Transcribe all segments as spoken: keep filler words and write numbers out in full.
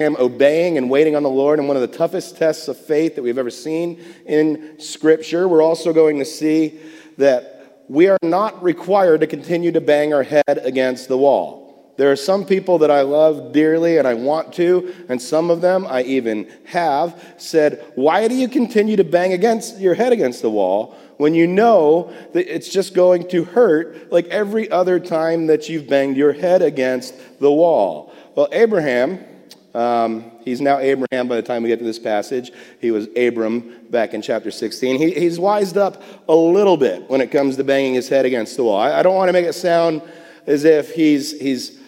obeying and waiting on the Lord in one of the toughest tests of faith that we've ever seen in Scripture. We're also going to see that we are not required to continue to bang our head against the wall. There are some people that I love dearly and I want to, and some of them I even have said, why do you continue to bang against your head against the wall when you know that it's just going to hurt like every other time that you've banged your head against the wall? Well, Abraham... Um, he's now Abraham by the time we get to this passage. He was Abram back in chapter sixteen. He, he's wised up a little bit when it comes to banging his head against the wall. I, I don't want to make it sound as if he's he's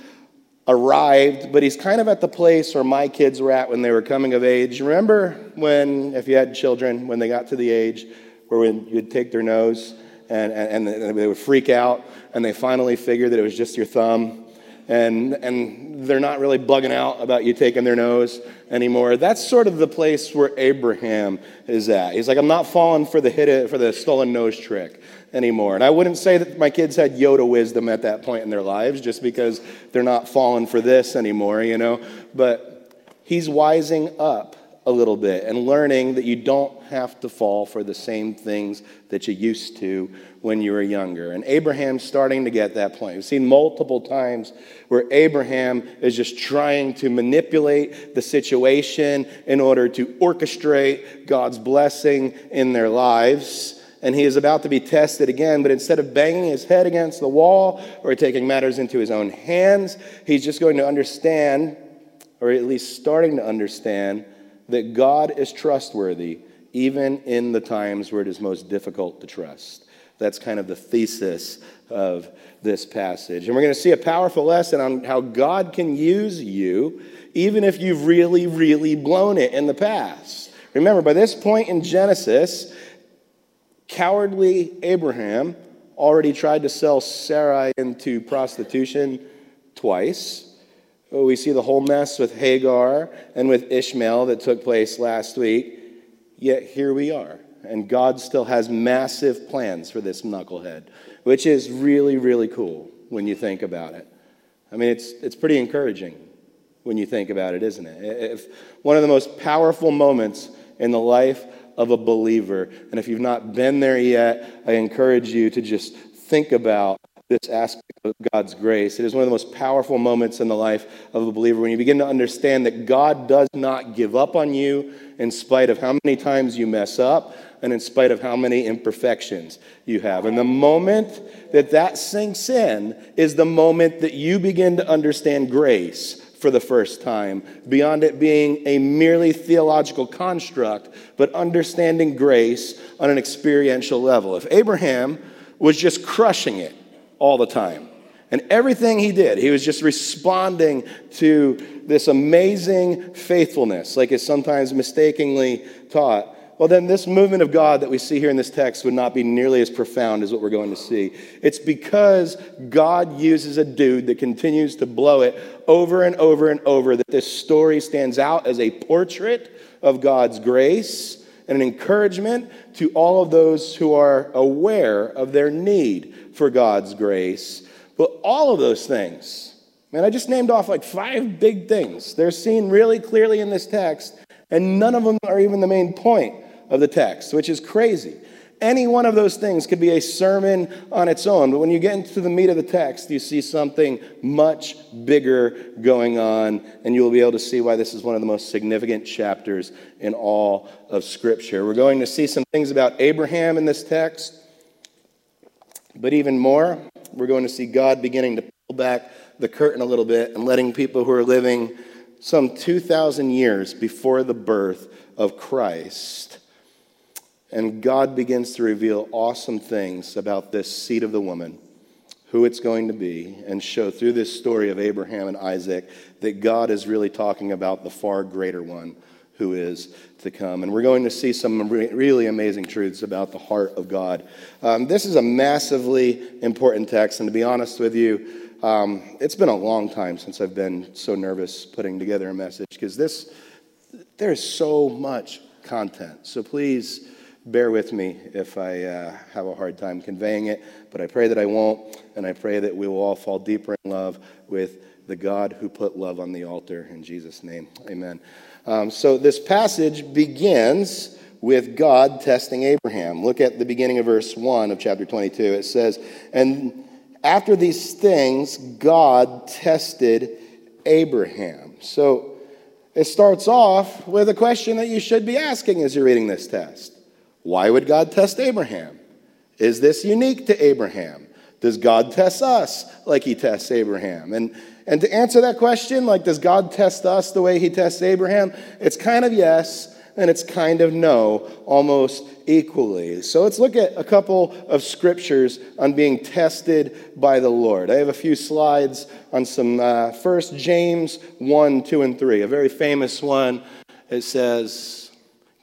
arrived, but he's kind of at the place where my kids were at when they were coming of age. Remember when, if you had children, when they got to the age where when you'd take their nose and, and, and they would freak out and they finally figured that it was just your thumb? And and they're not really bugging out about you taking their nose anymore. That's sort of the place where Abraham is at. He's like, I'm not falling for the hit it, for the stolen nose trick anymore. And I wouldn't say that my kids had Yoda wisdom at that point in their lives, just because they're not falling for this anymore, you know. But he's wising up a little bit and learning that you don't have to fall for the same things that you used to when you were younger. And Abraham's starting to get that point. We've seen multiple times where Abraham is just trying to manipulate the situation in order to orchestrate God's blessing in their lives. And he is about to be tested again, but instead of banging his head against the wall or taking matters into his own hands, he's just going to understand, or at least starting to understand, that God is trustworthy even in the times where it is most difficult to trust. That's kind of the thesis of this passage. And we're going to see a powerful lesson on how God can use you even if you've really, really blown it in the past. Remember, by this point in Genesis, cowardly Abraham already tried to sell Sarai into prostitution twice. We see the whole mess with Hagar and with Ishmael that took place last week. Yet here we are. And God still has massive plans for this knucklehead, which is really, really cool when you think about it. I mean, it's it's pretty encouraging when you think about it, isn't it? If one of the most powerful moments in the life of a believer, and if you've not been there yet, I encourage you to just think about this aspect of God's grace. It is one of the most powerful moments in the life of a believer when you begin to understand that God does not give up on you in spite of how many times you mess up and in spite of how many imperfections you have. And the moment that that sinks in is the moment that you begin to understand grace for the first time, beyond it being a merely theological construct, but understanding grace on an experiential level. If Abraham was just crushing it all the time, and everything he did, he was just responding to this amazing faithfulness, like is sometimes mistakenly taught, well, then this movement of God that we see here in this text would not be nearly as profound as what we're going to see. It's because God uses a dude that continues to blow it over and over and over that this story stands out as a portrait of God's grace and an encouragement to all of those who are aware of their need for God's grace. But all of those things, man, I just named off like five big things. They're seen really clearly in this text, and none of them are even the main point of the text, which is crazy. Any one of those things could be a sermon on its own, but when you get into the meat of the text, you see something much bigger going on, and you'll be able to see why this is one of the most significant chapters in all of Scripture. We're going to see some things about Abraham in this text, but even more, we're going to see God beginning to pull back the curtain a little bit and letting people who are living some two thousand years before the birth of Christ. And God begins to reveal awesome things about this seed of the woman, who it's going to be, and show through this story of Abraham and Isaac that God is really talking about the far greater one who is to come. And we're going to see some re- really amazing truths about the heart of God. Um, this is a massively important text, and to be honest with you, um, it's been a long time since I've been so nervous putting together a message, because this there's so much content. So please bear with me if I uh, have a hard time conveying it, but I pray that I won't, and I pray that we will all fall deeper in love with the God who put love on the altar. In Jesus' name, amen. Um, so this passage begins with God testing Abraham. Look at the beginning of verse one of chapter twenty-two. It says, and after these things, God tested Abraham. So it starts off with a question that you should be asking as you're reading this test. Why would God test Abraham? Is this unique to Abraham? Does God test us like he tests Abraham? And and to answer that question, like, does God test us the way he tests Abraham? It's kind of yes, and it's kind of no, almost equally. So let's look at a couple of scriptures on being tested by the Lord. I have a few slides on some uh, First James one, two, and three, a very famous one. It says,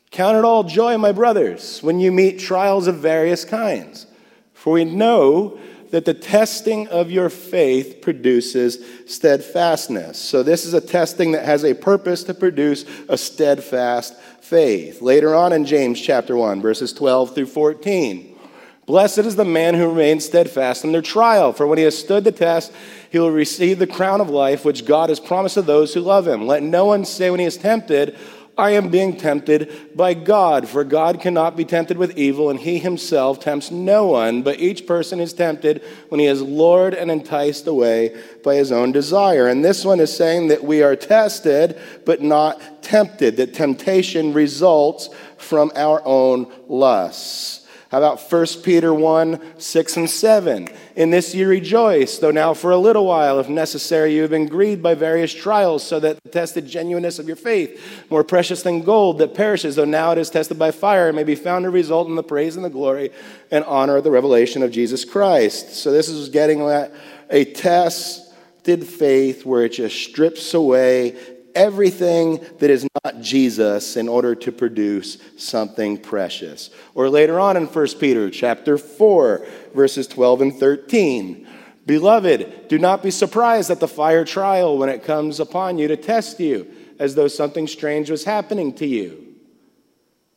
count it all joy, my brothers, when you meet trials of various kinds, for we know that the testing of your faith produces steadfastness. So this is a testing that has a purpose to produce a steadfast faith. Later on in James chapter one, verses twelve through fourteen, blessed is the man who remains steadfast in their trial, for when he has stood the test, he will receive the crown of life, which God has promised to those who love him. Let no one say when he is tempted, I am being tempted by God, for God cannot be tempted with evil, and he himself tempts no one, but each person is tempted when he is lured and enticed away by his own desire. And this one is saying that we are tested, but not tempted, that temptation results from our own lusts. How about First Peter one, six and seven? In this you rejoice, though now for a little while, if necessary, you have been grieved by various trials, so that the tested genuineness of your faith, more precious than gold that perishes, though now it is tested by fire, may be found to result in the praise and the glory and honor of the revelation of Jesus Christ. So this is getting at a tested faith where it just strips away everything that is not Jesus in order to produce something precious. Or later on in First Peter chapter four, verses twelve and thirteen. Beloved, do not be surprised at the fire trial when it comes upon you to test you, as though something strange was happening to you.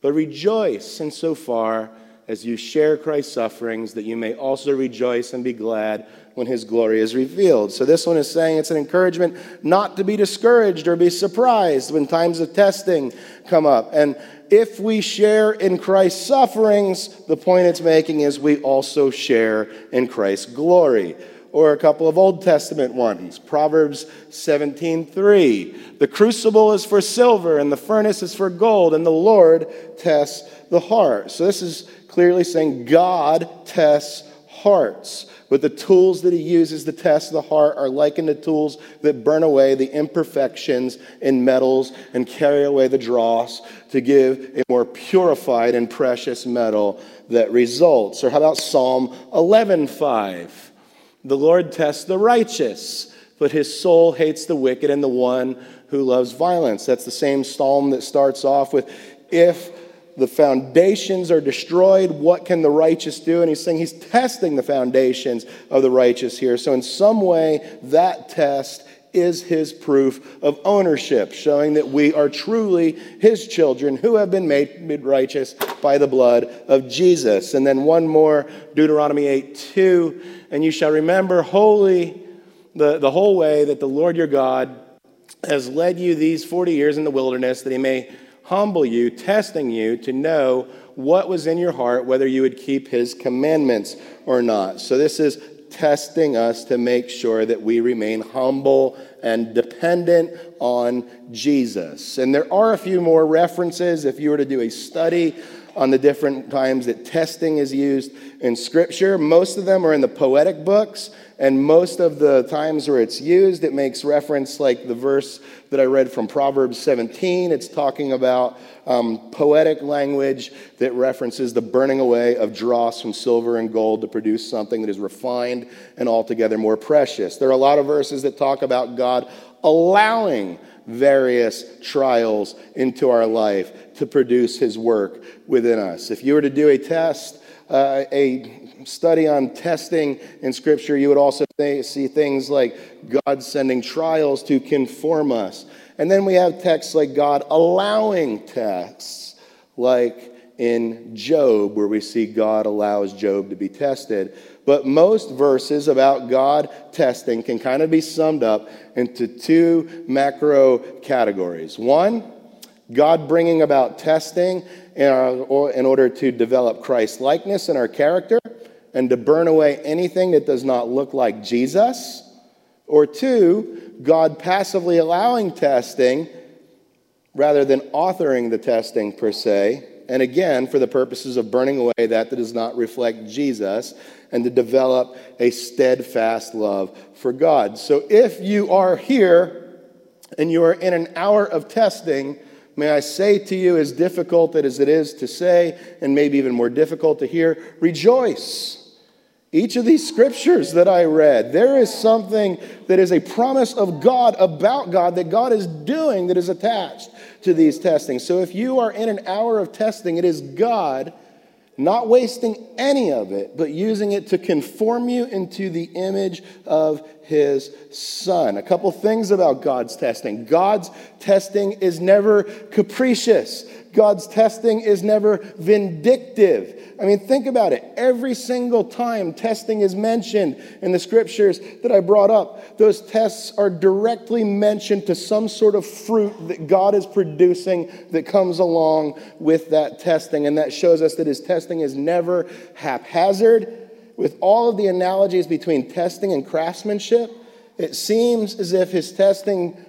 But rejoice in so far as you share Christ's sufferings, that you may also rejoice and be glad when his glory is revealed. So this one is saying it's an encouragement not to be discouraged or be surprised when times of testing come up. And if we share in Christ's sufferings, the point it's making is we also share in Christ's glory. Or a couple of Old Testament ones. Proverbs seventeen three. The crucible is for silver, and the furnace is for gold, and the Lord tests the heart. So this is clearly saying God tests hearts. But the tools that he uses to test the heart are likened to tools that burn away the imperfections in metals and carry away the dross to give a more purified and precious metal that results. Or how about Psalm eleven five? The Lord tests the righteous, but his soul hates the wicked and the one who loves violence. That's the same psalm that starts off with, if the foundations are destroyed, what can the righteous do? And he's saying he's testing the foundations of the righteous here. So in some way, that test is his proof of ownership, showing that we are truly his children who have been made righteous by the blood of Jesus. And then one more, Deuteronomy eight two, and you shall remember wholly the, the whole way that the Lord your God has led you these forty years in the wilderness, that he may humble you, testing you to know what was in your heart, whether you would keep his commandments or not. So this is testing us to make sure that we remain humble and dependent on Jesus. And there are a few more references. If you were to do a study on the different times that testing is used in Scripture, most of them are in the poetic books, and most of the times where it's used, it makes reference, like the verse that I read from Proverbs seventeen. It's talking about um, poetic language that references the burning away of dross from silver and gold to produce something that is refined and altogether more precious. There are a lot of verses that talk about God allowing various trials into our life to produce his work within us. If you were to do a test, uh, a study on testing in Scripture, you would also th- see things like God sending trials to conform us. And then we have texts like God allowing tests, like in Job, where we see God allows Job to be tested. But most verses about God testing can kind of be summed up into two macro categories. One, God bringing about testing in, our, in order to develop Christ-likeness in our character and to burn away anything that does not look like Jesus. Or two, God passively allowing testing rather than authoring the testing per se, and again, for the purposes of burning away that that does not reflect Jesus and to develop a steadfast love for God. So if you are here and you are in an hour of testing, may I say to you, as difficult as it is to say, and maybe even more difficult to hear, rejoice. Each of these scriptures that I read, there is something that is a promise of God, about God, that God is doing that is attached to these testings. So if you are in an hour of testing, it is God not wasting any of it, but using it to conform you into the image of his son. A couple things about God's testing. God's testing is never capricious. God's testing is never vindictive. I mean, think about it. Every single time testing is mentioned in the scriptures that I brought up, those tests are directly mentioned to some sort of fruit that God is producing that comes along with that testing. And that shows us that his testing is never haphazard. With all of the analogies between testing and craftsmanship, it seems as if his testing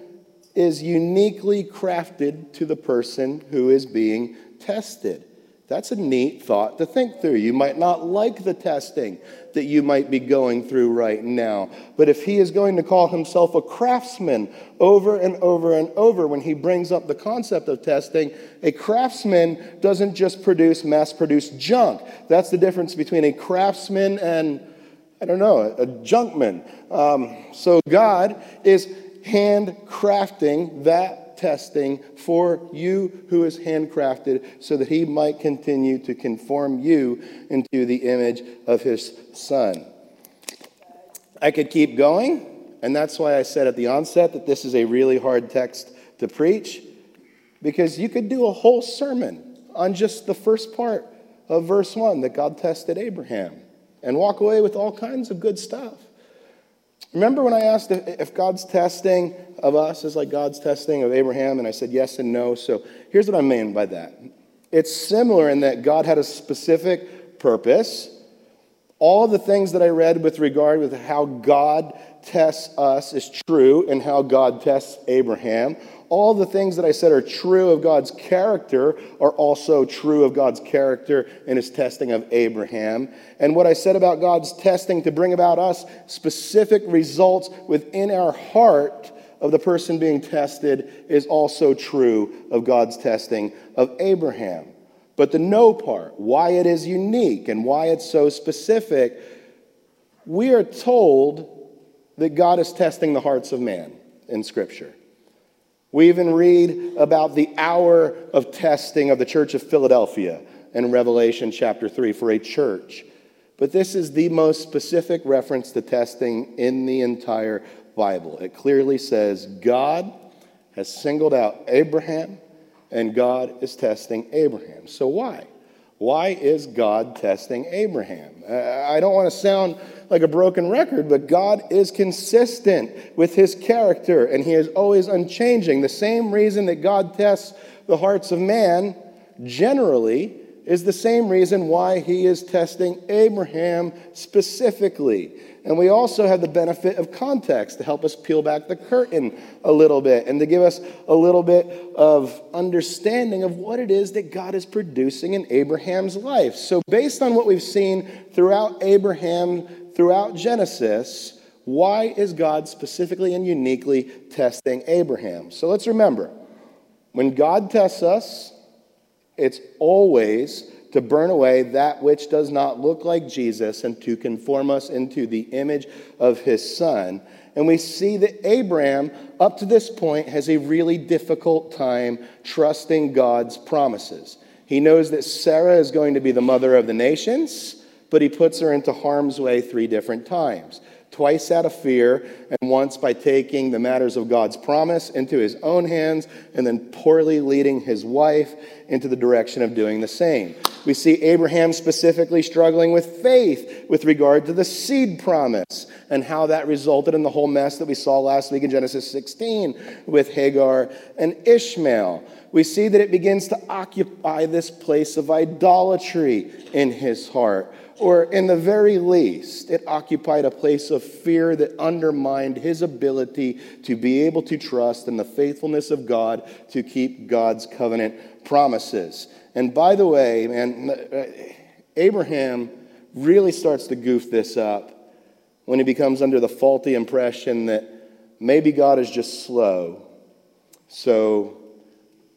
is uniquely crafted to the person who is being tested. That's a neat thought to think through. You might not like the testing that you might be going through right now, but if he is going to call himself a craftsman over and over and over when he brings up the concept of testing, a craftsman doesn't just produce mass-produced junk. That's the difference between a craftsman and, I don't know, a junkman. Um, so God is handcrafting that testing for you who is handcrafted so that he might continue to conform you into the image of his son. I could keep going, and that's why I said at the onset that this is a really hard text to preach, because you could do a whole sermon on just the first part of verse one, that God tested Abraham, and walk away with all kinds of good stuff. Remember when I asked if God's testing of us is like God's testing of Abraham, and I said yes and no. So here's what I mean by that. It's similar in that God had a specific purpose. All of the things that I read with regard with how God tests us is true in how God tests Abraham. All the things that I said are true of God's character are also true of God's character in his testing of Abraham. And what I said about God's testing to bring about us specific results within our heart of the person being tested is also true of God's testing of Abraham. But the no part, why it is unique and why it's so specific, we are told that God is testing the hearts of man in Scripture. We even read about the hour of testing of the church of Philadelphia in Revelation chapter three for a church. But this is the most specific reference to testing in the entire Bible. It clearly says God has singled out Abraham and God is testing Abraham. So why? Why is God testing Abraham? I don't want to sound like a broken record, but God is consistent with his character, and he is always unchanging. The same reason that God tests the hearts of man generally is the same reason why he is testing Abraham specifically. And we also have the benefit of context to help us peel back the curtain a little bit and to give us a little bit of understanding of what it is that God is producing in Abraham's life. So based on what we've seen throughout Abraham, throughout Genesis, why is God specifically and uniquely testing Abraham? So let's remember, when God tests us, it's always to burn away that which does not look like Jesus and to conform us into the image of his son. And we see that Abraham, up to this point, has a really difficult time trusting God's promises. He knows that Sarah is going to be the mother of the nations, but he puts her into harm's way three different times. twice out of fear, and once by taking the matters of God's promise into his own hands, and then poorly leading his wife into the direction of doing the same. We see Abraham specifically struggling with faith with regard to the seed promise and how that resulted in the whole mess that we saw last week in Genesis sixteen with Hagar and Ishmael. We see that it begins to occupy this place of idolatry in his heart, or in the very least, it occupied a place of fear that undermined his ability to be able to trust in the faithfulness of God to keep God's covenant promises. And by the way, man, Abraham really starts to goof this up when he becomes under the faulty impression that maybe God is just slow, so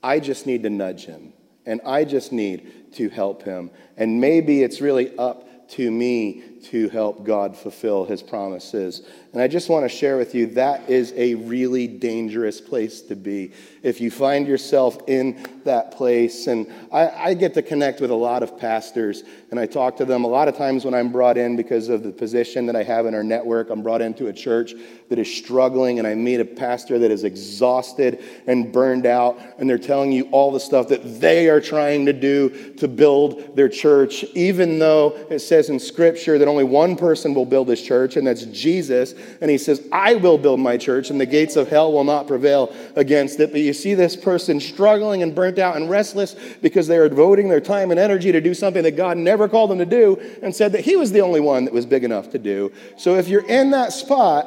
I just need to nudge him, and I just need to help him, and maybe it's really up to me to help God fulfill his promises. And I just want to share with you, that is a really dangerous place to be if you find yourself in that place. And I, I get to connect with a lot of pastors, and I talk to them a lot of times when I'm brought in because of the position that I have in our network. I'm brought into a church that is struggling, and I meet a pastor that is exhausted and burned out, and they're telling you all the stuff that they are trying to do to build their church, even though it says in Scripture that only one person will build his church, and that's Jesus. And he says, I will build my church, and the gates of hell will not prevail against it. But you see this person struggling and burnt out and restless because they are devoting their time and energy to do something that God never called them to do and said that he was the only one that was big enough to do. So if you're in that spot,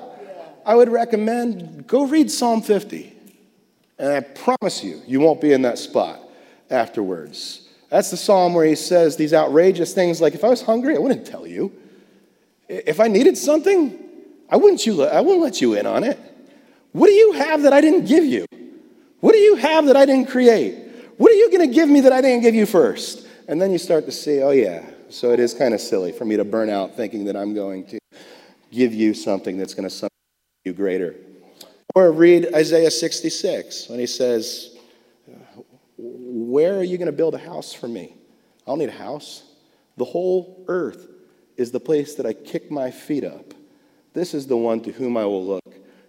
I would recommend go read Psalm fifty. And I promise you, you won't be in that spot afterwards. That's the psalm where he says these outrageous things like, if I was hungry, I wouldn't tell you. If I needed something, I wouldn't you I wouldn't let you in on it. What do you have that I didn't give you? What do you have that I didn't create? What are you going to give me that I didn't give you first? And then you start to see, oh yeah, so it is kind of silly for me to burn out thinking that I'm going to give you something that's going to somehow be greater. Or read Isaiah sixty-six when he says, where are you going to build a house for me? I don't need a house. The whole earth is the place that I kick my feet up. This is the one to whom I will look.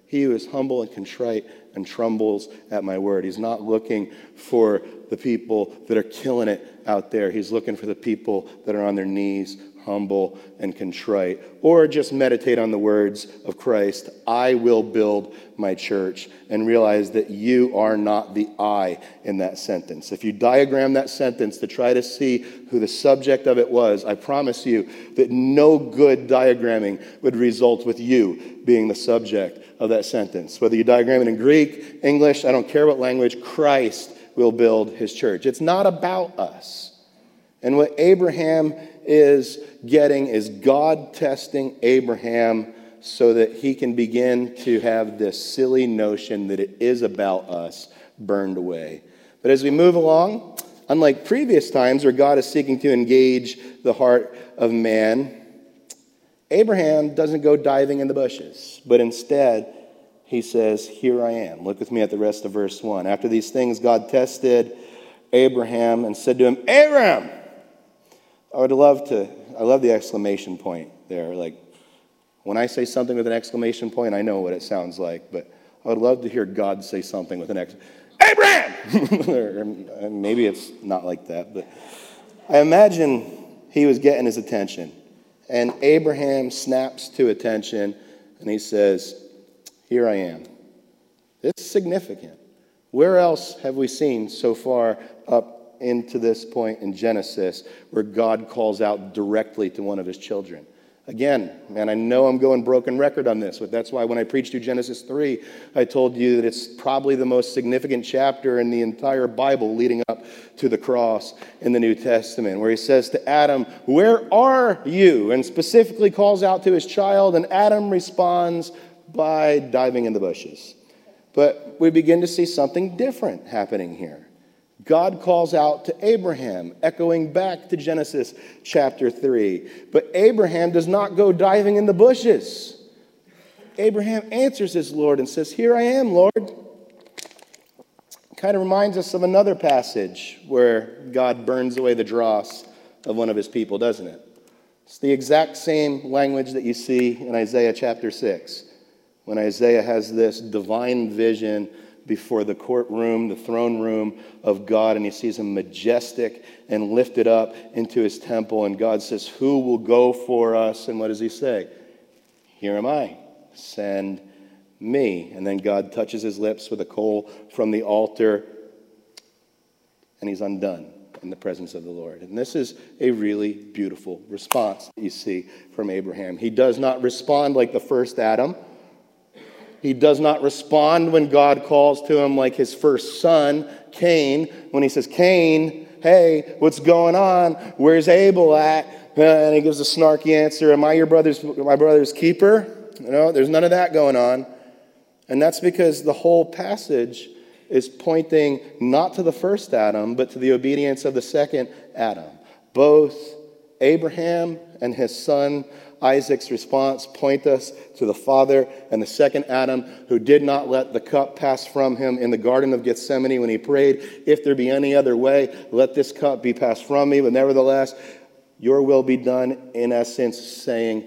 He who is humble and contrite and trembles at my word. He's not looking for the people that are killing it out there. He's looking for the people that are on their knees, humble and contrite. Or just meditate on the words of Christ, I will build my church, and realize that you are not the I in that sentence. If you diagram that sentence to try to see who the subject of it was, I promise you that no good diagramming would result with you being the subject of that sentence. Whether you diagram it in Greek, English, I don't care what language, Christ will build his church. It's not about us. And what Abraham is getting is God testing Abraham so that he can begin to have this silly notion that it is about us burned away. But as we move along, unlike previous times where God is seeking to engage the heart of man, Abraham doesn't go diving in the bushes, but instead he says, here I am. Look with me at the rest of verse one. After these things, God tested Abraham and said to him, Abraham! I would love to, I love the exclamation point there, like, when I say something with an exclamation point, I know what it sounds like, but I would love to hear God say something with an exclamation. Abraham! Or maybe it's not like that, but I imagine he was getting his attention. And Abraham snaps to attention, and he says, here I am. This is significant. Where else have we seen so far up into this point in Genesis where God calls out directly to one of his children? Again, man, I know I'm going broken record on this, but that's why when I preached through Genesis three, I told you that it's probably the most significant chapter in the entire Bible leading up to the cross in the New Testament, where he says to Adam, where are you? And specifically calls out to his child, and Adam responds by diving in the bushes. But we begin to see something different happening here. God calls out to Abraham, echoing back to Genesis chapter three. But Abraham does not go diving in the bushes. Abraham answers his Lord and says, here I am, Lord. Kind of reminds us of another passage where God burns away the dross of one of his people, doesn't it? It's the exact same language that you see in Isaiah chapter six, when Isaiah has this divine vision before the courtroom, the throne room of God, and he sees him majestic and lifted up into his temple, and God says, "Who will go for us?" And what does he say? "Here am I, send me." And then God touches his lips with a coal from the altar, and he's undone in the presence of the Lord. And this is a really beautiful response that you see from Abraham. He does not respond like the first Adam. He does not respond when God calls to him like his first son, Cain, when he says, "Cain, hey, what's going on? Where's Abel at?" And he gives a snarky answer, "Am I your brother's, my brother's keeper?" You know, there's none of that going on. And that's because the whole passage is pointing not to the first Adam, but to the obedience of the second Adam. Both Abraham and his son Isaac's response point us to the Father and the second Adam, who did not let the cup pass from him in the Garden of Gethsemane when he prayed, "If there be any other way, let this cup be passed from me. But nevertheless, your will be done," in essence saying,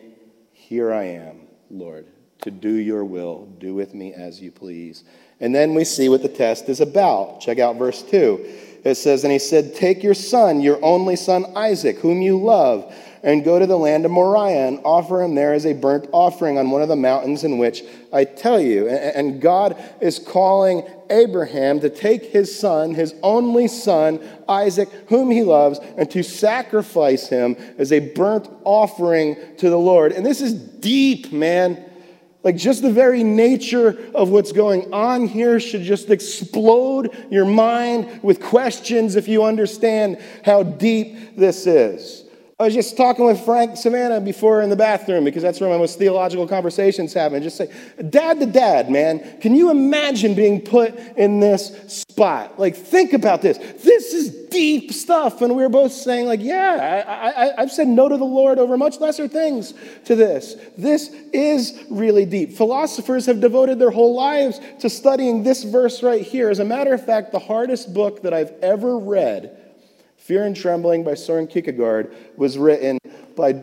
"Here I am, Lord, to do your will. Do with me as you please." And then we see what the test is about. Check out verse two. It says, "And he said, 'Take your son, your only son Isaac, whom you love, and go to the land of Moriah and offer him there as a burnt offering on one of the mountains in which I tell you.'" And God is calling Abraham to take his son, his only son, Isaac, whom he loves, and to sacrifice him as a burnt offering to the Lord. And this is deep, man. Like, just the very nature of what's going on here should just explode your mind with questions if you understand how deep this is. I was just talking with Frank Savannah before in the bathroom, because that's where my most theological conversations happen. Just say, dad to dad, man, can you imagine being put in this spot? Like, think about this. This is deep stuff. And we were both saying, like, yeah, I, I, I've said no to the Lord over much lesser things to this. This is really deep. Philosophers have devoted their whole lives to studying this verse right here. As a matter of fact, the hardest book that I've ever read, Fear and Trembling by Soren Kierkegaard, was written by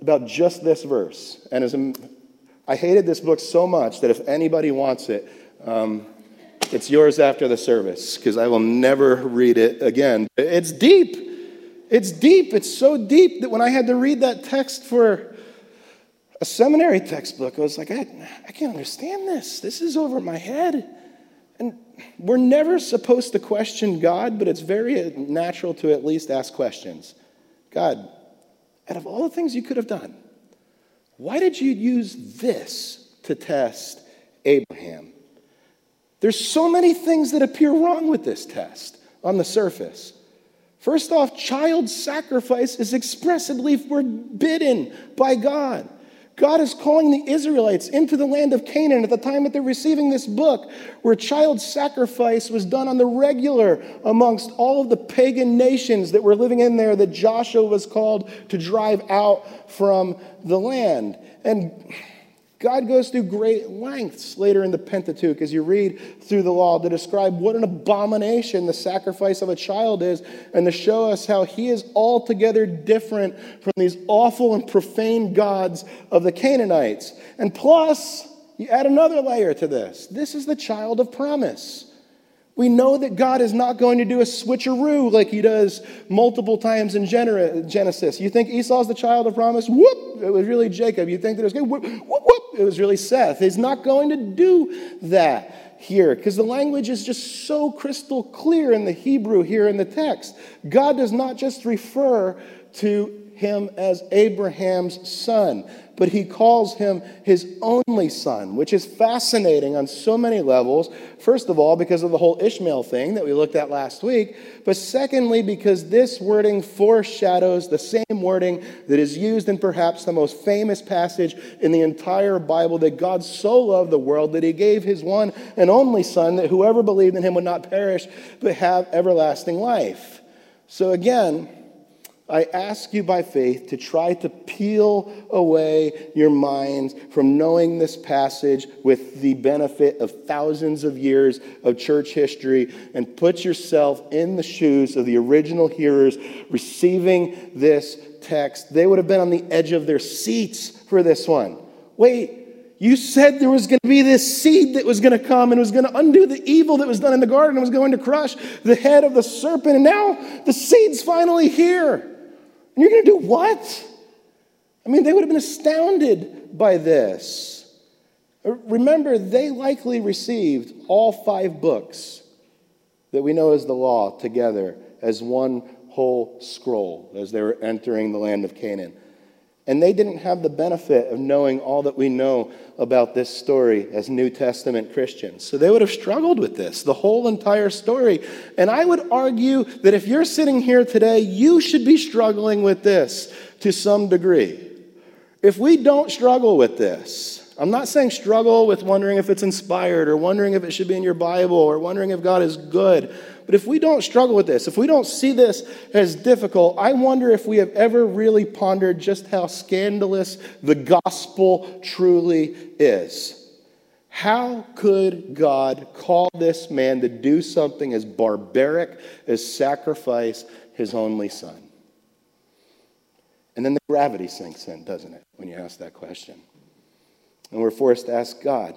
about just this verse. And as a, I hated this book so much that if anybody wants it, um, it's yours after the service, because I will never read it again. It's deep. It's deep. It's so deep that when I had to read that text for a seminary textbook, I was like, I, I can't understand this. This is over my head. And we're never supposed to question God, but it's very natural to at least ask questions. God, out of all the things you could have done, why did you use this to test Abraham? There's so many things that appear wrong with this test on the surface. First off, child sacrifice is expressly forbidden by God. God is calling the Israelites into the land of Canaan at the time that they're receiving this book, where child sacrifice was done on the regular amongst all of the pagan nations that were living in there that Joshua was called to drive out from the land. And God goes through great lengths later in the Pentateuch, as you read through the law, to describe what an abomination the sacrifice of a child is, and to show us how he is altogether different from these awful and profane gods of the Canaanites. And plus, you add another layer to this. This is the child of promise. We know that God is not going to do a switcheroo like he does multiple times in Genesis. You think Esau's the child of promise? Whoop! It was really Jacob. You think that it was good? Whoop, whoop, whoop! It was really Seth. He's not going to do that here, because the language is just so crystal clear in the Hebrew here in the text. God does not just refer to him as Abraham's son, but he calls him his only son, which is fascinating on so many levels. First of all, because of the whole Ishmael thing that we looked at last week, but secondly, because this wording foreshadows the same wording that is used in perhaps the most famous passage in the entire Bible, that God so loved the world that he gave his one and only son, that whoever believed in him would not perish, but have everlasting life. So again, I ask you by faith to try to peel away your minds from knowing this passage with the benefit of thousands of years of church history and put yourself in the shoes of the original hearers receiving this text. They would have been on the edge of their seats for this one. Wait, you said there was going to be this seed that was going to come and was going to undo the evil that was done in the garden and was going to crush the head of the serpent. And now the seed's finally here. And you're going to do what? I mean, they would have been astounded by this. Remember, they likely received all five books that we know as the law together as one whole scroll as they were entering the land of Canaan. And they didn't have the benefit of knowing all that we know about this story as New Testament Christians. So they would have struggled with this, the whole entire story. And I would argue that if you're sitting here today, you should be struggling with this to some degree. If we don't struggle with this, I'm not saying struggle with wondering if it's inspired or wondering if it should be in your Bible or wondering if God is good. But if we don't struggle with this, if we don't see this as difficult, I wonder if we have ever really pondered just how scandalous the gospel truly is. How could God call this man to do something as barbaric as sacrifice his only son? And then the gravity sinks in, doesn't it, when you ask that question? And we're forced to ask God,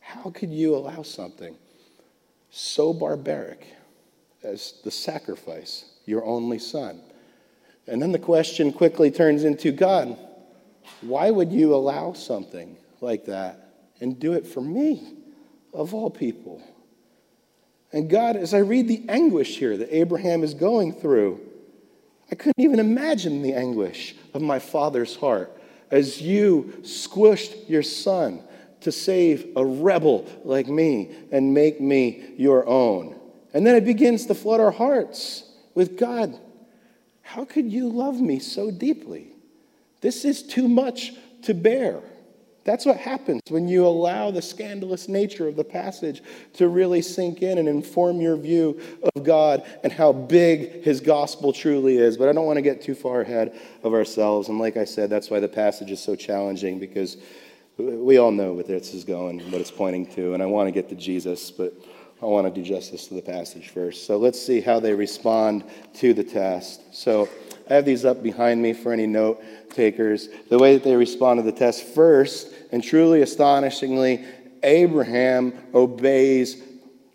how could you allow something so barbaric as the sacrifice, your only son? And then the question quickly turns into, God, why would you allow something like that and do it for me, of all people? And God, as I read the anguish here that Abraham is going through, I couldn't even imagine the anguish of my father's heart as you squished your son to save a rebel like me and make me your own. And then it begins to flood our hearts with, God, how could you love me so deeply? This is too much to bear. That's what happens when you allow the scandalous nature of the passage to really sink in and inform your view of God and how big his gospel truly is. But I don't want to get too far ahead of ourselves. And like I said, that's why the passage is so challenging, because we all know where this is going, what it's pointing to. And I want to get to Jesus, but I want to do justice to the passage first. So let's see how they respond to the test. So I have these up behind me for any note takers. The way that they respond to the test: first, and truly astonishingly, Abraham obeys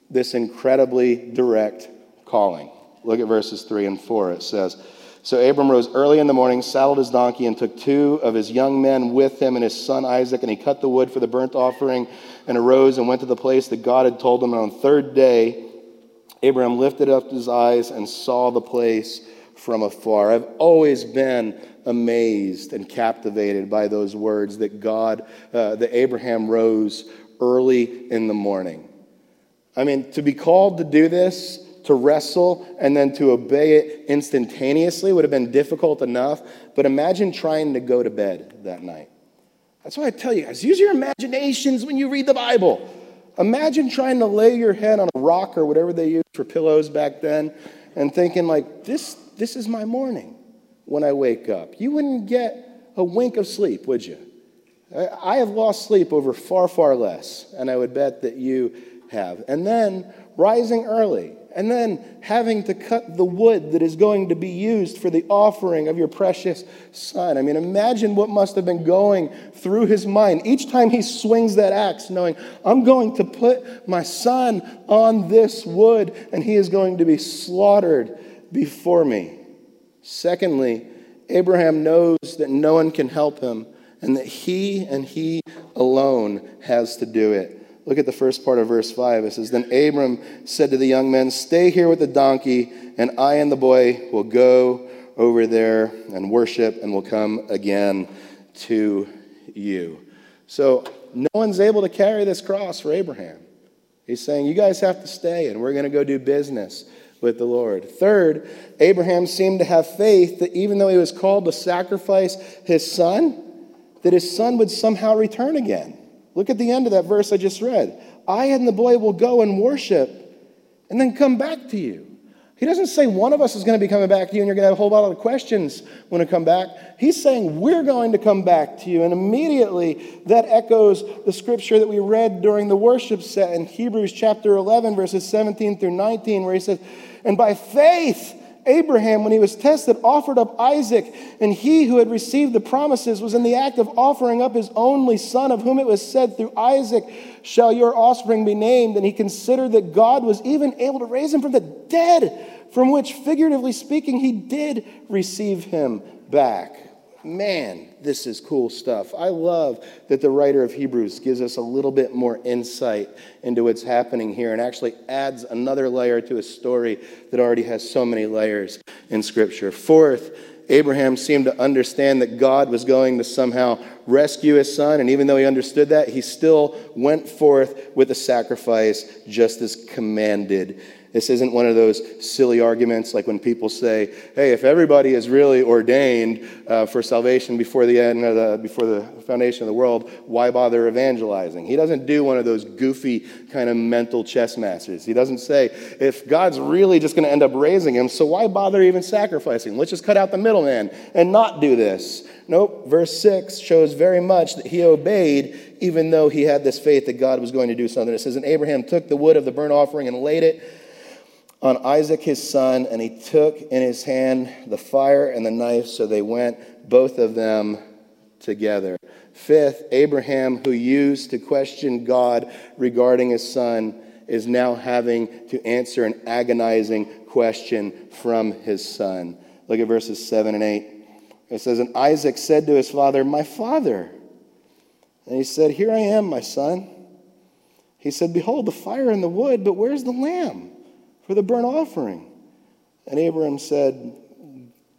this incredibly direct calling. Look at verses three and four. It says, "So Abram rose early in the morning, saddled his donkey, and took two of his young men with him and his son Isaac, and he cut the wood for the burnt offering and arose and went to the place that God had told him. And on the third day, Abram lifted up his eyes and saw the place from afar." I've always been amazed and captivated by those words that God, uh, that Abraham rose early in the morning. I mean, to be called to do this, to wrestle, and then to obey it instantaneously would have been difficult enough, but imagine trying to go to bed that night. That's why I tell you guys, use your imaginations when you read the Bible. Imagine trying to lay your head on a rock or whatever they used for pillows back then and thinking like, this, this is my morning when I wake up. You wouldn't get a wink of sleep, would you? I have lost sleep over far, far less, and I would bet that you have. And then rising early, and then having to cut the wood that is going to be used for the offering of your precious son. I mean, imagine what must have been going through his mind each time he swings that axe, knowing, I'm going to put my son on this wood, and he is going to be slaughtered before me. Secondly, Abraham knows that no one can help him, and that he and he alone has to do it. Look at the first part of verse five. It says, "Then Abram said to the young men, 'Stay here with the donkey, and I and the boy will go over there and worship, and will come again to you.'" So no one's able to carry this cross for Abraham. He's saying, you guys have to stay, and we're going to go do business with the Lord. Third, Abraham seemed to have faith that even though he was called to sacrifice his son, that his son would somehow return again. Look at the end of that verse I just read. "I and the boy will go and worship and then come back to you." He doesn't say one of us is going to be coming back to you and you're going to have a whole lot of questions when I come back. He's saying we're going to come back to you. And immediately that echoes the scripture that we read during the worship set in Hebrews chapter eleven, verses seventeen through nineteen, where he says, "And by faith, Abraham, when he was tested, offered up Isaac, and he who had received the promises was in the act of offering up his only son, of whom it was said, 'Through Isaac shall your offspring be named.' And he considered that God was even able to raise him from the dead, from which, figuratively speaking, he did receive him back." Man, this is cool stuff. I love that the writer of Hebrews gives us a little bit more insight into what's happening here and actually adds another layer to a story that already has so many layers in Scripture. Fourth, Abraham seemed to understand that God was going to somehow rescue his son, and even though he understood that, he still went forth with a sacrifice just as commanded. This isn't one of those silly arguments like when people say, hey, if everybody is really ordained uh, for salvation before the end of the, before the foundation of the world, why bother evangelizing? He doesn't do one of those goofy kind of mental chess matches. He doesn't say, if God's really just going to end up raising him, so why bother even sacrificing? Let's just cut out the middleman and not do this. Nope, verse six shows very much that he obeyed even though he had this faith that God was going to do something. It says, and Abraham took the wood of the burnt offering and laid it on Isaac his son, and he took in his hand the fire and the knife, so they went, both of them, together. Fifth, Abraham, who used to question God regarding his son, is now having to answer an agonizing question from his son. Look at verses seven and eight. It says, and Isaac said to his father, my father. And he said, here I am, my son. He said, behold, the fire and the wood, but where's the lamb for the burnt offering? And Abraham said,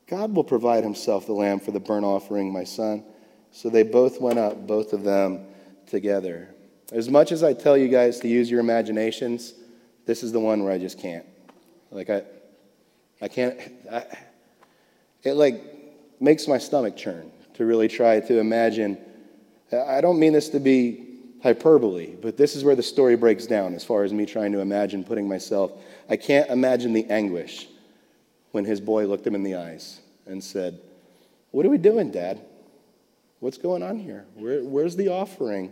God will provide himself the lamb for the burnt offering, my son. So they both went up, both of them together. As much as I tell you guys to use your imaginations, this is the one where I just can't. Like, I I can't. I, it, like, makes my stomach churn to really try to imagine. I don't mean this to be hyperbole, but this is where the story breaks down as far as me trying to imagine putting myself. I can't imagine the anguish when his boy looked him in the eyes and said, what are we doing, Dad? What's going on here? Where, where's the offering?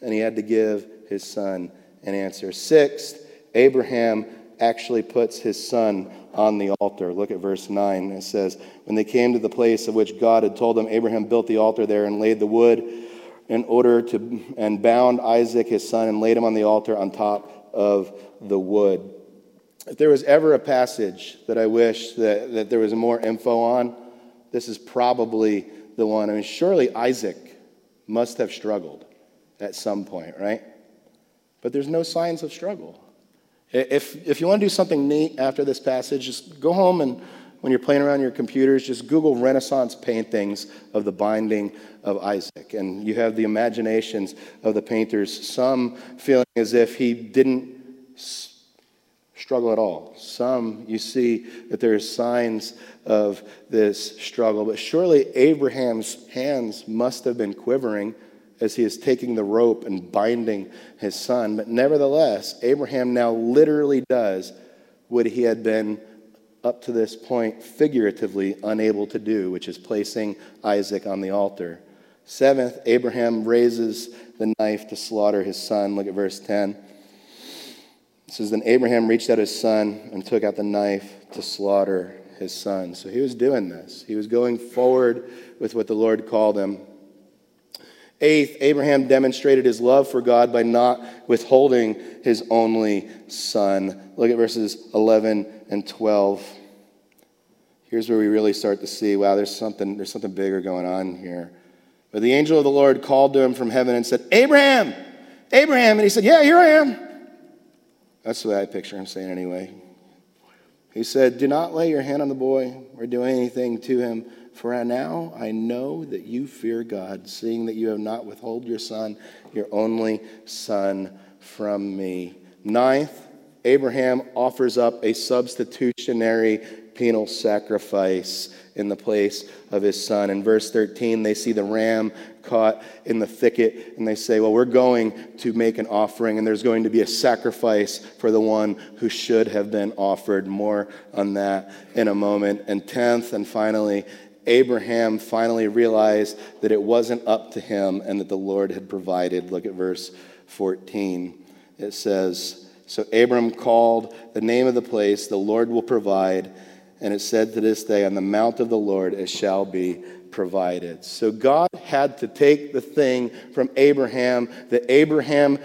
And he had to give his son an answer. Sixth, Abraham actually puts his son on the altar. Look at verse nine. It says, when they came to the place of which God had told them, Abraham built the altar there and laid the wood in order to, and bound Isaac his son and laid him on the altar on top of the wood. If there was ever a passage that I wish that, that there was more info on, this is probably the one. I mean, surely Isaac must have struggled at some point, right? But there's no signs of struggle. If if you want to do something neat after this passage, just go home and when you're playing around your computers, just Google Renaissance paintings of the binding of Isaac. And you have the imaginations of the painters, some feeling as if he didn't struggle at all. Some, you see that there are signs of this struggle. But surely Abraham's hands must have been quivering as he is taking the rope and binding his son. But nevertheless, Abraham now literally does what he had been up to this point figuratively unable to do, which is placing Isaac on the altar. Seventh, Abraham raises the knife to slaughter his son. Look at verse ten. It says, then Abraham reached out his son and took out the knife to slaughter his son. So he was doing this. He was going forward with what the Lord called him. Eighth, Abraham demonstrated his love for God by not withholding his only son. Look at verses eleven and twelve. Here's where we really start to see, wow, there's something, there's something bigger going on here. But the angel of the Lord called to him from heaven and said, Abraham, Abraham. And he said, yeah, here I am. That's the way I picture him saying anyway. He said, do not lay your hand on the boy or do anything to him. For now I know that you fear God, seeing that you have not withheld your son, your only son, from me. Ninth, Abraham offers up a substitutionary penal sacrifice in the place of his son. In verse thirteen, they see the ram caught in the thicket, and they say, well, we're going to make an offering, and there's going to be a sacrifice for the one who should have been offered. More on that in a moment. And tenth, and finally, Abraham finally realized that it wasn't up to him and that the Lord had provided. Look at verse fourteen. It says, so Abram called the name of the place, the Lord will provide. And it said to this day, on the mount of the Lord it shall be provided. So God had to take the thing from Abraham that Abraham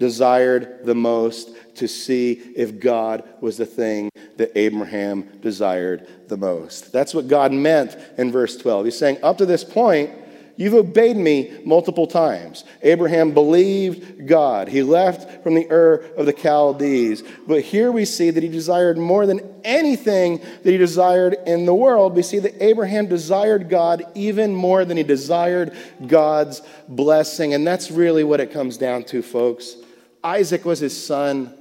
desired the most to see if God was the thing that Abraham desired the most. That's what God meant in verse twelve. He's saying, up to this point, you've obeyed me multiple times. Abraham believed God. He left from the Ur of the Chaldees. But here we see that he desired more than anything that he desired in the world. We see that Abraham desired God even more than he desired God's blessing. And that's really what it comes down to, folks. Isaac was his son.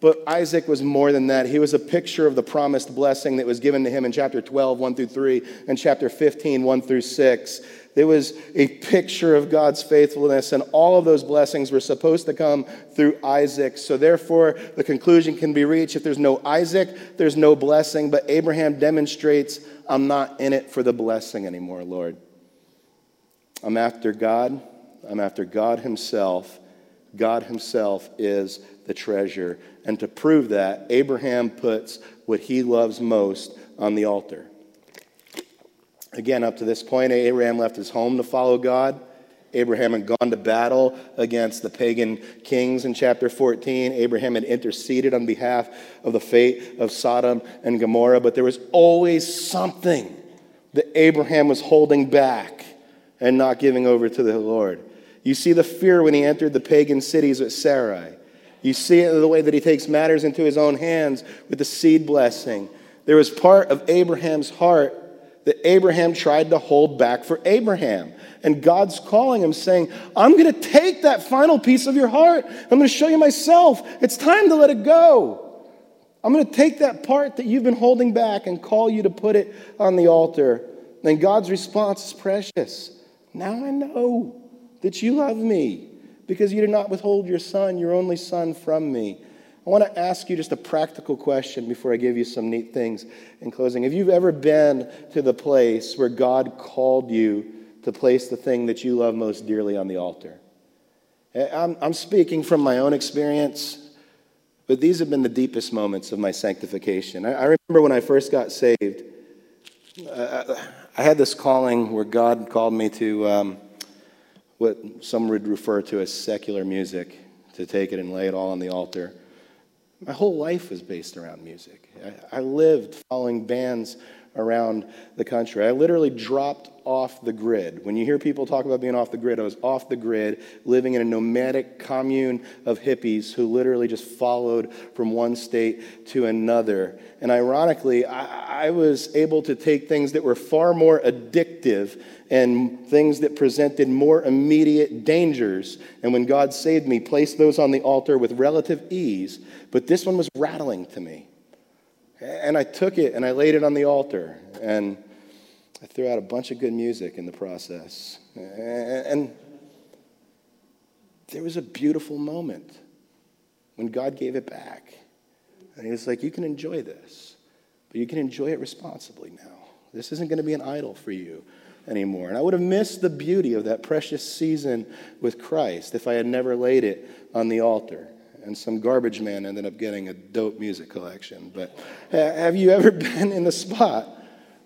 But Isaac was more than that. He was a picture of the promised blessing that was given to him in chapter twelve, one through three, and chapter fifteen, one through six. It was a picture of God's faithfulness, and all of those blessings were supposed to come through Isaac. So therefore, the conclusion can be reached. If there's no Isaac, there's no blessing. But Abraham demonstrates, I'm not in it for the blessing anymore, Lord. I'm after God. I'm after God himself. God himself is the treasure. And to prove that, Abraham puts what he loves most on the altar. Again, up to this point, Abraham left his home to follow God. Abraham had gone to battle against the pagan kings in chapter fourteen. Abraham had interceded on behalf of the fate of Sodom and Gomorrah. But there was always something that Abraham was holding back and not giving over to the Lord. You see the fear when he entered the pagan cities with Sarai. You see it in the way that he takes matters into his own hands with the seed blessing. There was part of Abraham's heart that Abraham tried to hold back for Abraham. And God's calling him saying, I'm going to take that final piece of your heart. I'm going to show you myself. It's time to let it go. I'm going to take that part that you've been holding back and call you to put it on the altar. And God's response is precious. Now I know that you love me because you did not withhold your son, your only son, from me. I want to ask you just a practical question before I give you some neat things in closing. If you've ever been to the place where God called you to place the thing that you love most dearly on the altar? I'm, I'm speaking from my own experience, but these have been the deepest moments of my sanctification. I, I remember when I first got saved, uh, I had this calling where God called me to... Um, what some would refer to as secular music, to take it and lay it all on the altar. My whole life was based around music. I, I lived following bands around the country. I literally dropped off the grid. When you hear people talk about being off the grid, I was off the grid, living in a nomadic commune of hippies who literally just followed from one state to another. And ironically, I, I was able to take things that were far more addictive and things that presented more immediate dangers, and when God saved me, placed those on the altar with relative ease. But this one was rattling to me. And I took it and I laid it on the altar, and I threw out a bunch of good music in the process. And there was a beautiful moment when God gave it back. And he was like, you can enjoy this, but you can enjoy it responsibly now. This isn't going to be an idol for you anymore. And I would have missed the beauty of that precious season with Christ if I had never laid it on the altar. And some garbage man ended up getting a dope music collection. But have you ever been in the spot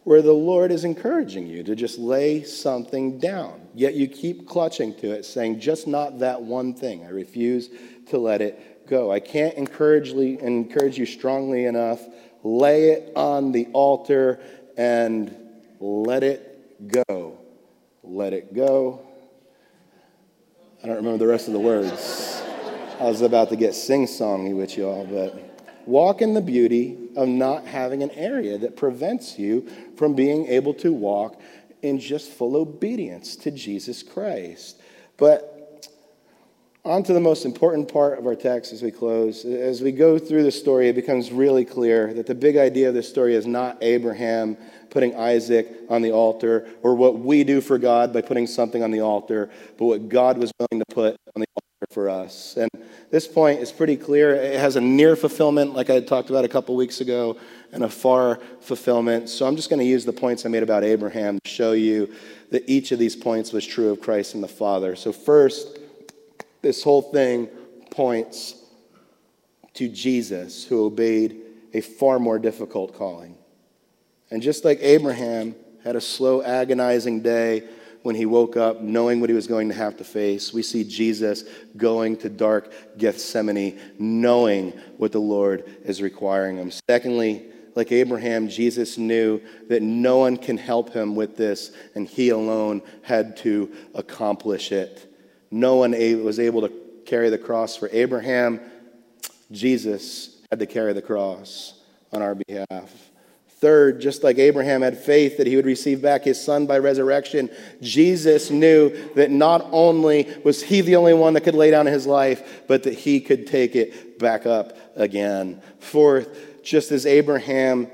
where the Lord is encouraging you to just lay something down, yet you keep clutching to it, saying, just not that one thing. I refuse to let it go. I can't encourage encourage you strongly enough. Lay it on the altar and let it go. Let it go. I don't remember the rest of the words. I was about to get sing-songy with y'all, but walk in the beauty of not having an area that prevents you from being able to walk in just full obedience to Jesus Christ. But On to the most important part of our text as we close. As we go through the story, it becomes really clear that the big idea of this story is not Abraham putting Isaac on the altar or what we do for God by putting something on the altar, but what God was willing to put on the altar for us. And this point is pretty clear. It has a near fulfillment, like I had talked about a couple weeks ago, and a far fulfillment. So I'm just going to use the points I made about Abraham to show you that each of these points was true of Christ and the Father. So first, this whole thing points to Jesus, who obeyed a far more difficult calling. And just like Abraham had a slow, agonizing day when he woke up knowing what he was going to have to face, we see Jesus going to dark Gethsemane knowing what the Lord is requiring him. Secondly, like Abraham, Jesus knew that no one can help him with this, and he alone had to accomplish it. No one was able to carry the cross for Abraham. Jesus had to carry the cross on our behalf. Third, just like Abraham had faith that he would receive back his son by resurrection, Jesus knew that not only was he the only one that could lay down his life, but that he could take it back up again. Fourth, just as Abraham,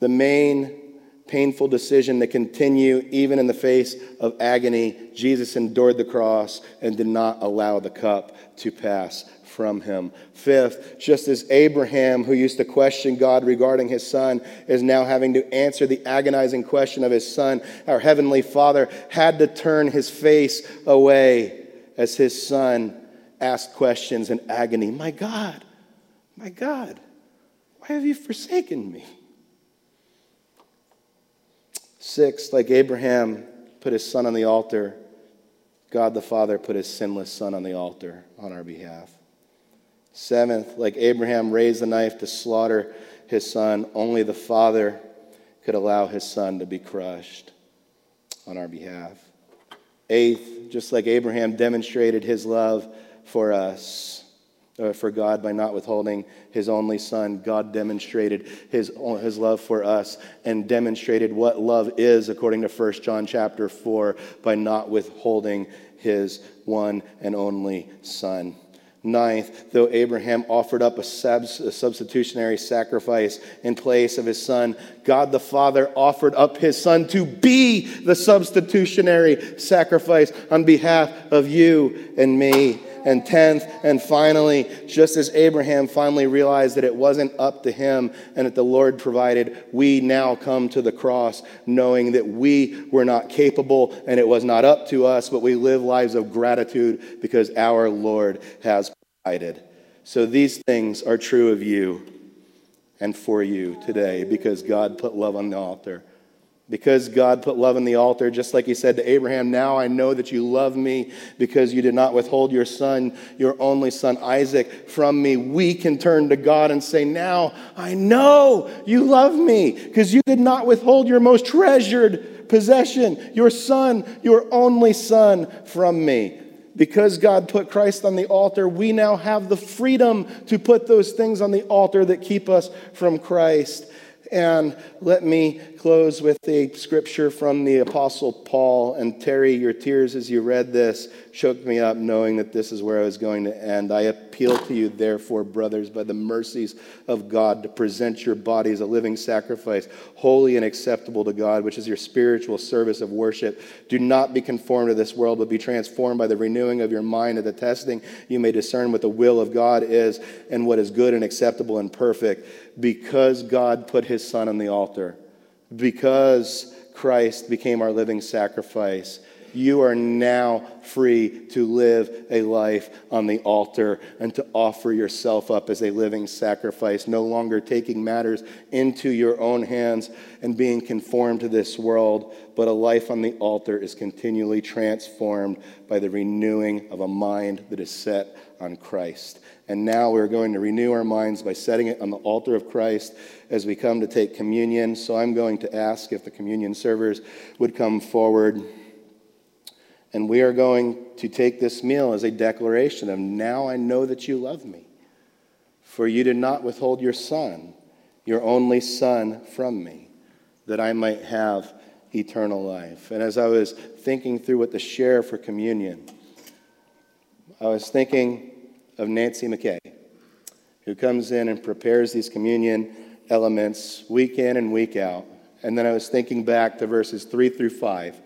the main painful decision to continue even in the face of agony, Jesus endured the cross and did not allow the cup to pass from him. Fifth, just as Abraham, who used to question God regarding his son, is now having to answer the agonizing question of his son, our Heavenly Father had to turn his face away as his son asked questions in agony. My God, my God, why have you forsaken me? Sixth, like Abraham put his son on the altar, God the Father put his sinless son on the altar on our behalf. Seventh, like Abraham raised the knife to slaughter his son, only the Father could allow his son to be crushed on our behalf. Eighth, just like Abraham demonstrated his love for us, Uh, for God by not withholding his only son, God demonstrated his his love for us and demonstrated what love is according to First John chapter four by not withholding his one and only son. Ninth, though Abraham offered up a, sub, a substitutionary sacrifice in place of his son, God the Father offered up his son to be the substitutionary sacrifice on behalf of you and me. And tenth, and finally, just as Abraham finally realized that it wasn't up to him and that the Lord provided, we now come to the cross knowing that we were not capable and it was not up to us, but we live lives of gratitude because our Lord has provided. So these things are true of you and for you today because God put love on the altar. Because God put love on the altar, just like he said to Abraham, now I know that you love me because you did not withhold your son, your only son Isaac, from me. We can turn to God and say, now I know you love me because you did not withhold your most treasured possession, your son, your only son from me. Because God put Christ on the altar, we now have the freedom to put those things on the altar that keep us from Christ. And let me close with a scripture from the Apostle Paul. And Terry, your tears as you read this choked me up knowing that this is where I was going to end. I appeal to you, therefore, brothers, by the mercies of God, to present your bodies a living sacrifice, holy and acceptable to God, which is your spiritual service of worship. Do not be conformed to this world, but be transformed by the renewing of your mind and the testing. You may discern what the will of God is and what is good and acceptable and perfect. Because God put his son on the altar, because Christ became our living sacrifice, you are now free to live a life on the altar and to offer yourself up as a living sacrifice, no longer taking matters into your own hands and being conformed to this world, but a life on the altar is continually transformed by the renewing of a mind that is set on Christ. And now we're going to renew our minds by setting it on the altar of Christ as we come to take communion. So I'm going to ask if the communion servers would come forward. And we are going to take this meal as a declaration of, now I know that you love me, for you did not withhold your son, your only son, from me, that I might have eternal life. And as I was thinking through what to share for communion, I was thinking of Nancy McKay, who comes in and prepares these communion elements week in and week out. And then I was thinking back to verses three through five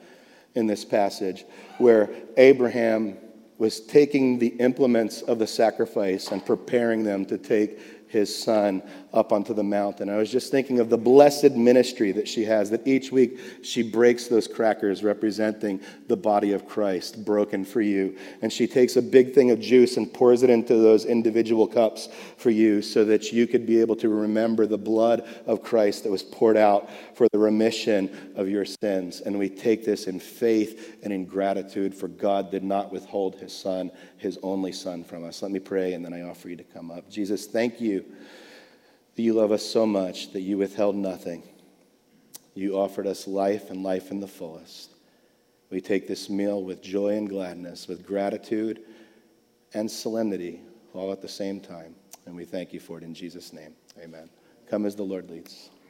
in this passage, where Abraham was taking the implements of the sacrifice and preparing them to take his son up onto the mountain. I was just thinking of the blessed ministry that she has, that each week she breaks those crackers representing the body of Christ broken for you. And she takes a big thing of juice and pours it into those individual cups for you so that you could be able to remember the blood of Christ that was poured out for the remission of your sins. And we take this in faith and in gratitude, for God did not withhold his son, his only son, from us. Let me pray, and then I offer you to come up. Jesus, thank you that you love us so much that you withheld nothing. You offered us life, and life in the fullest. We take this meal with joy and gladness, with gratitude and solemnity, all at the same time. And we thank you for it in Jesus' name. Amen. Come as the Lord leads.